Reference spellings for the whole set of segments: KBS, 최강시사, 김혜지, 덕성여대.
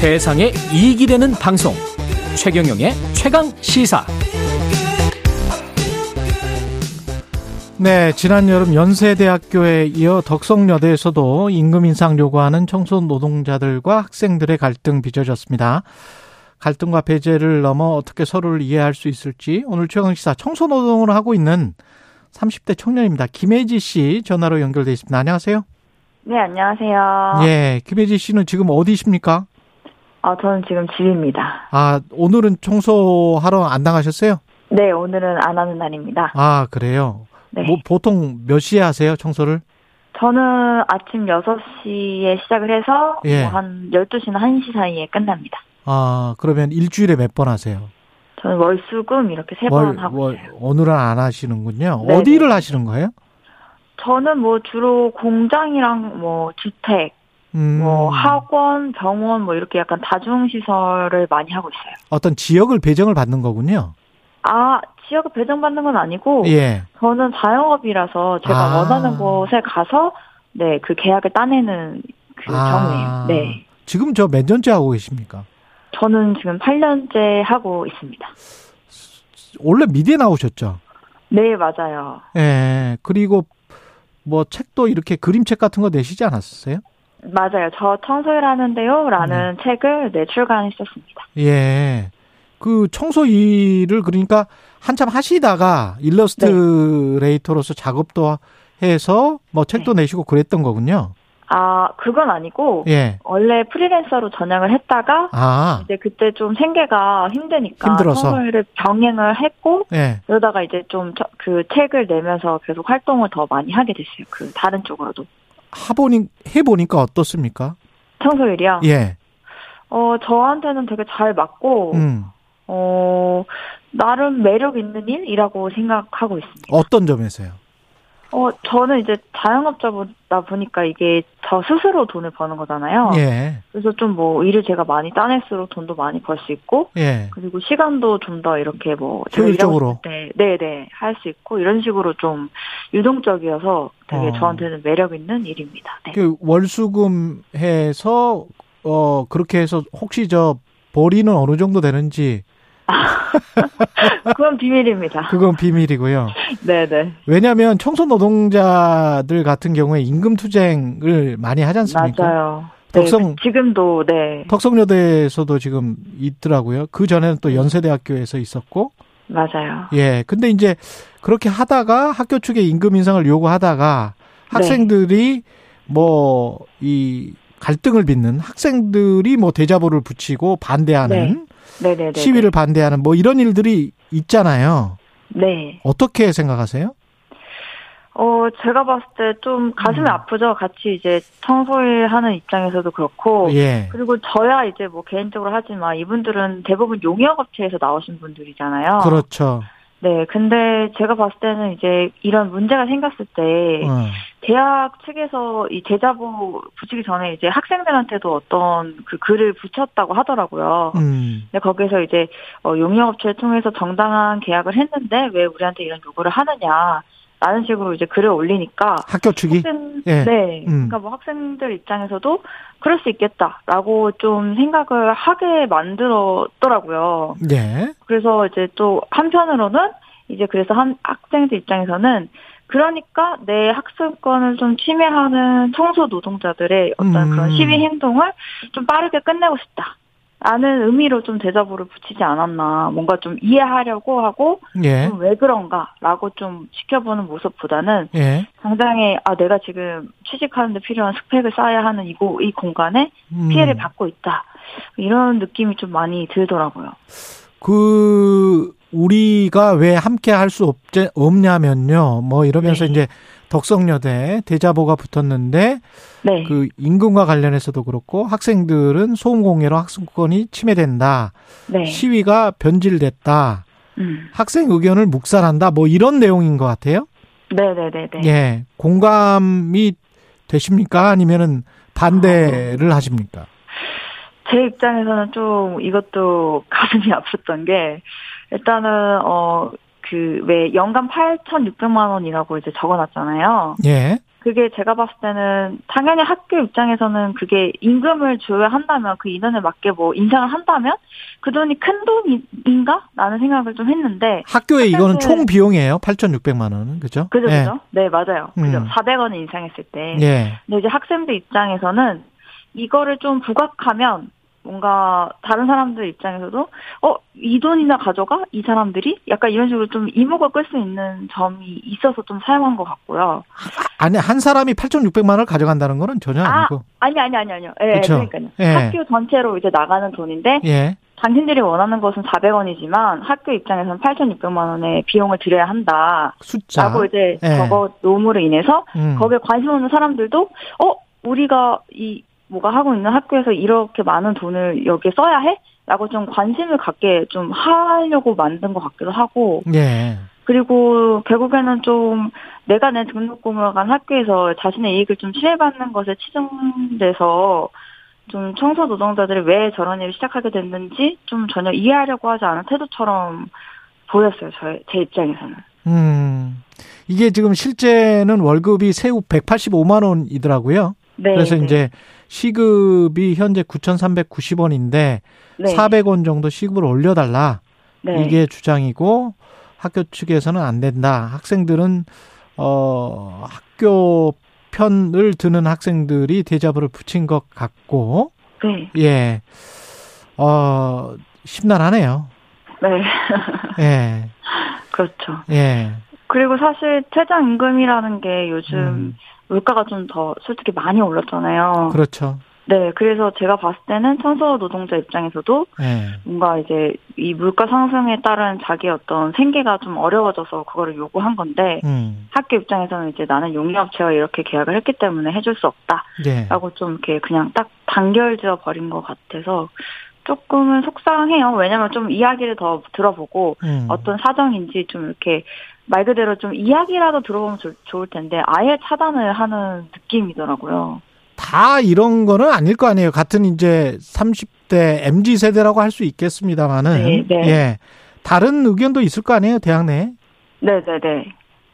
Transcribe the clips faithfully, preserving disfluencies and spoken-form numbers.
세상에 이익이 되는 방송 최경영의 최강시사. 네, 지난 여름 연세대학교에 이어 덕성여대에서도 임금 인상 요구하는 청소 노동자들과 학생들의 갈등 빚어졌습니다. 갈등과 배제를 넘어 어떻게 서로를 이해할 수 있을지 오늘 최강시사 청소 노동을 하고 있는 삼십 대 청년입니다. 김혜지 씨 전화로 연결돼 있습니다. 안녕하세요. 네, 안녕하세요. 예, 김혜지 씨는 지금 어디십니까? 아, 저는 지금 집입니다. 아, 오늘은 청소하러 안 나가셨어요? 네, 오늘은 안 하는 날입니다. 아, 그래요? 네. 뭐, 보통 몇 시에 하세요, 청소를? 저는 아침 여섯 시에 시작을 해서, 예. 뭐 한 열두 시나 한 시 사이에 끝납니다. 아, 그러면 일주일에 몇 번 하세요? 저는 월, 수, 금 이렇게 세 번 하고 월, 있어요. 오늘은 안 하시는군요. 네네. 어디를 하시는 거예요? 저는 뭐 주로 공장이랑 뭐 주택, 음. 뭐 학원, 병원 뭐 이렇게 약간 다중시설을 많이 하고 있어요. 어떤 지역을 배정을 받는 거군요. 아, 지역을 배정받는 건 아니고, 예. 저는 자영업이라서 제가 아. 원하는 곳에 가서 네, 그 계약을 따내는 그 아. 경우예요. 네. 지금 저 몇 년째 하고 계십니까? 저는 지금 팔 년째 하고 있습니다. 원래 미대 나오셨죠? 네, 맞아요. 예, 그리고 뭐 책도 이렇게 그림책 같은 거 내시지 않았어요? 맞아요. 저 청소를 하는데요 라는 네. 책을 네, 출간했었습니다. 예. 그 청소 일을 그러니까 한참 하시다가 일러스트레이터로서 네. 작업도 해서 뭐 책도 네. 내시고 그랬던 거군요. 아, 그건 아니고 예. 원래 프리랜서로 전향을 했다가 아. 이제 그때 좀 생계가 힘드니까 힘들어서. 청소를 병행을 했고 예. 그러다가 이제 좀 그 책을 내면서 계속 활동을 더 많이 하게 됐어요. 그 다른 쪽으로도. 하보니 해보니까 어떻습니까? 청소일이요? 예. 어, 저한테는 되게 잘 맞고 음. 어, 나름 매력 있는 일이라고 생각하고 있습니다. 어떤 점에서요? 어, 저는 이제 자영업자다 보니까 이게 저 스스로 돈을 버는 거잖아요. 예. 그래서 좀 뭐 일을 제가 많이 따낼수록 돈도 많이 벌 수 있고, 예. 그리고 시간도 좀 더 이렇게 뭐 효율적으로 네, 네, 할 수 있고 이런 식으로 좀 유동적이어서 되게 어. 저한테는 매력 있는 일입니다. 네. 그 월수금 해서 어 그렇게 해서 혹시 저 벌이는 어느 정도 되는지. 그건 비밀입니다. 그건 비밀이고요. 네네. 왜냐하면 청소 노동자들 같은 경우에 임금 투쟁을 많이 하지 않습니까? 맞아요. 덕성 네, 지금도 네. 덕성여대에서도 지금 있더라고요. 그 전에는 또 연세대학교에서 있었고. 맞아요. 예. 근데 이제 그렇게 하다가 학교 측에 임금 인상을 요구하다가 학생들이 네. 뭐 이 갈등을 빚는 학생들이 뭐 대자보를 붙이고 반대하는. 네. 네네네. 시위를 반대하는 뭐 이런 일들이 있잖아요. 네. 어떻게 생각하세요? 어, 제가 봤을 때 좀 가슴이 음. 아프죠. 같이 이제 청소일 하는 입장에서도 그렇고. 예. 그리고 저야 이제 뭐 개인적으로 하지만 이분들은 대부분 용역업체에서 나오신 분들이잖아요. 그렇죠. 네. 근데 제가 봤을 때는 이제 이런 문제가 생겼을 때 음. 대학 측에서 이 대자보 붙이기 전에 이제 학생들한테도 어떤 그 글을 붙였다고 하더라고요. 음. 근데 거기서 이제 용역업체를 통해서 정당한 계약을 했는데 왜 우리한테 이런 요구를 하느냐. 라는 식으로 이제 글을 올리니까 학교 측이 학생, 예. 네, 음. 그러니까 뭐 학생들 입장에서도 그럴 수 있겠다라고 좀 생각을 하게 만들었더라고요. 네. 그래서 이제 또 한편으로는 이제 그래서 한 학생들 입장에서는 그러니까 내 학습권을 좀 침해하는 청소 노동자들의 어떤 음. 그런 시위 행동을 좀 빠르게 끝내고 싶다. 라는 의미로 좀 대자보를 붙이지 않았나. 뭔가 좀 이해하려고 하고 예. 좀 왜 그런가라고 좀 지켜보는 모습보다는 예. 당장에 아 내가 지금 취직하는 데 필요한 스펙을 쌓아야 하는 이고 이 공간에 음. 피해를 받고 있다. 이런 느낌이 좀 많이 들더라고요. 그 우리가 왜 함께 할 수 없냐면요. 뭐 이러면서 네. 이제 덕성여대 대자보가 붙었는데 네. 그 임금과 관련해서도 그렇고 학생들은 소음공해로 학습권이 침해된다. 네. 시위가 변질됐다. 음. 학생 의견을 묵살한다. 뭐 이런 내용인 것 같아요. 네네네. 예, 공감이 되십니까? 아니면은 반대를 아, 하십니까? 제 입장에서는 좀 이것도 가슴이 아팠던 게 일단은 어. 그 왜 연간 팔천육백만 원이라고 이제 적어놨잖아요. 예. 그게 제가 봤을 때는 당연히 학교 입장에서는 그게 임금을 줘야 한다면 그 인원에 맞게 뭐 인상을 한다면 그 돈이 큰 돈인가? 라는 생각을 좀 했는데 학교에 이거는 총 비용이에요. 팔천육백만 원은. 그죠? 그죠, 예. 그죠? 네, 맞아요. 그죠? 음. 사백 원을 인상했을 때. 예. 근데 이제 학생들 입장에서는 이거를 좀 부각하면 뭔가 다른 사람들 입장에서도 어, 이 돈이나 가져가? 이 사람들이? 약간 이런 식으로 좀 이목을 끌 수 있는 점이 있어서 좀 사용한 것 같고요. 아, 아니, 한 사람이 팔천육백만 원을 가져간다는 거는 전혀 아, 아니고. 아니, 아니, 아니, 아니요. 예, 그쵸? 그러니까요. 예. 학교 전체로 이제 나가는 돈인데 예. 당신들이 원하는 것은 사백 원이지만 학교 입장에서는 팔천육백만 원의 비용을 들여야 한다. 숫자. 라고 이제 예. 저거 놈으로 인해서 음. 거기에 관심 없는 사람들도 어, 우리가 이 뭐가 하고 있는 학교에서 이렇게 많은 돈을 여기에 써야 해? 라고 좀 관심을 갖게 좀 하려고 만든 것 같기도 하고. 네. 그리고 결국에는 좀 내가 낸 등록금으로 간 학교에서 자신의 이익을 좀 침해받는 것에 치중돼서 좀 청소 노동자들이 왜 저런 일을 시작하게 됐는지 좀 전혀 이해하려고 하지 않은 태도처럼 보였어요. 저의, 제 입장에서는. 음. 이게 지금 실제는 월급이 세후 백팔십오만 원이더라고요. 네, 그래서 네. 이제 시급이 현재 구천삼백구십 원인데 네. 사백 원 정도 시급을 올려달라. 네. 이게 주장이고 학교 측에서는 안 된다. 학생들은 어, 학교 편을 드는 학생들이 대자보를 붙인 것 같고. 네. 예. 어, 심란하네요. 네. 예. 그렇죠. 예. 그리고 사실 최저임금이라는 게 요즘 음. 물가가 좀 더 솔직히 많이 올랐잖아요. 그렇죠. 네, 그래서 제가 봤을 때는 청소 노동자 입장에서도 네. 뭔가 이제 이 물가 상승에 따른 자기의 어떤 생계가 좀 어려워져서 그거를 요구한 건데 음. 학교 입장에서는 이제 나는 용역업체와 이렇게 계약을 했기 때문에 해줄 수 없다라고 네. 좀 이렇게 그냥 딱 단결지어 버린 것 같아서 조금은 속상해요. 왜냐하면 좀 이야기를 더 들어보고 음. 어떤 사정인지 좀 이렇게 말 그대로 좀 이야기라도 들어보면 조, 좋을 텐데 아예 차단을 하는 느낌이더라고요. 다 이런 거는 아닐 거 아니에요. 같은 이제 삼십 대 엠지 세대라고 할 수 있겠습니다만은. 네, 네. 예. 다른 의견도 있을 거 아니에요, 대학 내에? 네, 네, 네.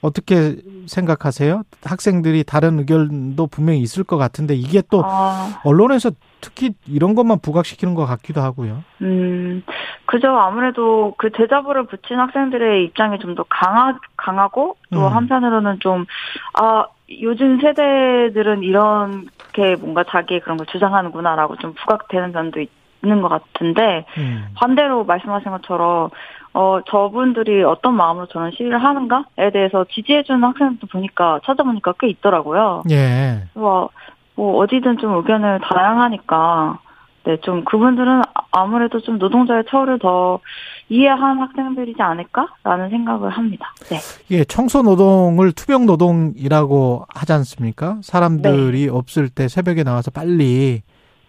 어떻게 생각하세요? 학생들이 다른 의견도 분명히 있을 것 같은데 이게 또 아... 언론에서 특히 이런 것만 부각시키는 것 같기도 하고요. 음, 그죠. 아무래도 그 대자보를 붙인 학생들의 입장이 좀 더 강하, 강하고 또 음. 한편으로는 좀, 아, 요즘 세대들은 이렇게 뭔가 자기의 그런 걸 주장하는구나라고 좀 부각되는 면도 있는 것 같은데 음. 반대로 말씀하신 것처럼 어, 저분들이 어떤 마음으로 저런 시위를 하는가에 대해서 지지해주는 학생들도 보니까 찾아보니까 꽤 있더라고요. 예. 와, 뭐 어디든 좀 의견을 다양하니까 네, 좀 그분들은 아무래도 좀 노동자의 처우를 더 이해한 학생들이지 않을까라는 생각을 합니다. 네. 예, 청소 노동을 투병 노동이라고 하지 않습니까? 사람들이 네. 없을 때 새벽에 나와서 빨리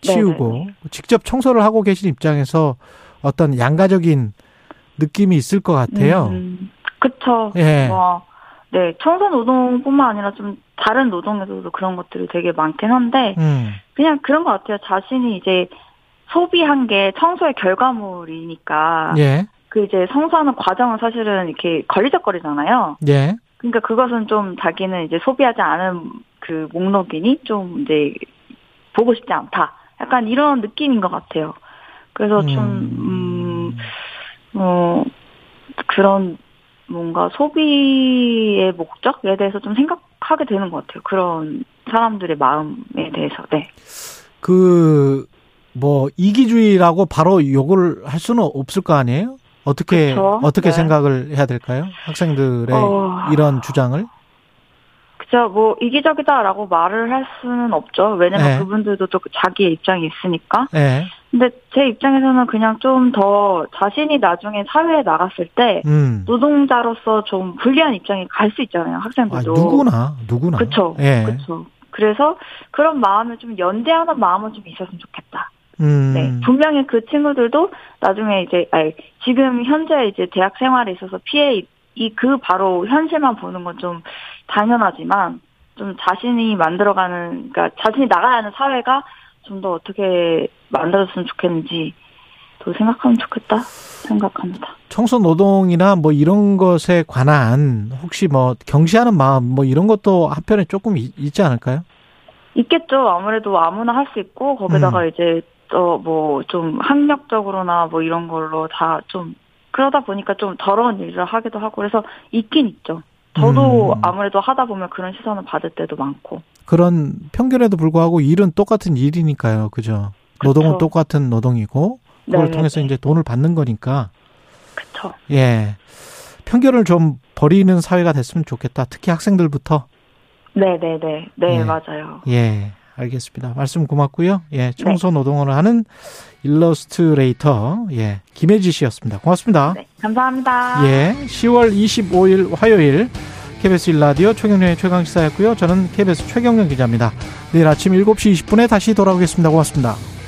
치우고 네네네. 직접 청소를 하고 계신 입장에서 어떤 양가적인 느낌이 있을 것 같아요. 음, 그렇죠. 예. 와. 네, 청소 노동뿐만 아니라 좀 다른 노동에서도 그런 것들이 되게 많긴 한데 음. 그냥 그런 것 같아요. 자신이 이제 소비한 게 청소의 결과물이니까 예. 그 이제 청소하는 과정은 사실은 이렇게 걸리적거리잖아요. 예. 그러니까 그것은 좀 자기는 이제 소비하지 않은 그 목록이니 좀 이제 보고 싶지 않다. 약간 이런 느낌인 것 같아요. 그래서 좀 음, 어, 그런. 뭔가 소비의 목적에 대해서 좀 생각하게 되는 것 같아요. 그런 사람들의 마음에 대해서. 네. 그 뭐 이기주의라고 바로 욕을 할 수는 없을 거 아니에요? 어떻게 그쵸? 어떻게 네. 생각을 해야 될까요? 학생들의 어... 이런 주장을? 그죠. 뭐 이기적이다라고 말을 할 수는 없죠. 왜냐면 네. 그분들도 또 자기의 입장이 있으니까. 네. 근데 제 입장에서는 그냥 좀 더 자신이 나중에 사회에 나갔을 때 음. 노동자로서 좀 불리한 입장이 갈 수 있잖아요. 학생들도. 아, 누구나 누구나. 그렇죠. 예. 그렇죠. 그래서 그런 마음을 좀 연대하는 마음은 좀 있었으면 좋겠다. 음. 네. 분명히 그 친구들도 나중에 이제 아니, 지금 현재 이제 대학 생활에 있어서 피해 이 그 바로 현실만 보는 건 좀 당연하지만 좀 자신이 만들어가는 그러니까 자신이 나가야 하는 사회가 좀 더 어떻게 만들어졌으면 좋겠는지 또 생각하면 좋겠다 생각합니다. 청소 노동이나 뭐 이런 것에 관한 혹시 뭐 경시하는 마음 뭐 이런 것도 한편에 조금 이, 있지 않을까요? 있겠죠. 아무래도 아무나 할 수 있고 거기다가 음. 이제 또 뭐 좀 학력적으로나 뭐 이런 걸로 다 좀 그러다 보니까 좀 더러운 일을 하기도 하고 그래서 있긴 있죠. 저도 음. 아무래도 하다 보면 그런 시선을 받을 때도 많고. 그런 편견에도 불구하고 일은 똑같은 일이니까요. 그죠? 노동은 그쵸. 똑같은 노동이고 그걸 네네. 통해서 이제 돈을 받는 거니까. 그렇죠. 예. 편견을 좀 버리는 사회가 됐으면 좋겠다. 특히 학생들부터. 네네네. 네, 네, 예. 맞아요. 예. 알겠습니다. 말씀 고맙고요. 예. 청소 노동을 하는 일러스트레이터, 예. 김혜지 씨였습니다. 고맙습니다. 네. 감사합니다. 예. 시월 이십오일 화요일 케이비에스 일 라디오 최경련의 최강시사였고요. 저는 케이비에스 최경련 기자입니다. 내일 아침 일곱시 이십분에 다시 돌아오겠습니다. 고맙습니다.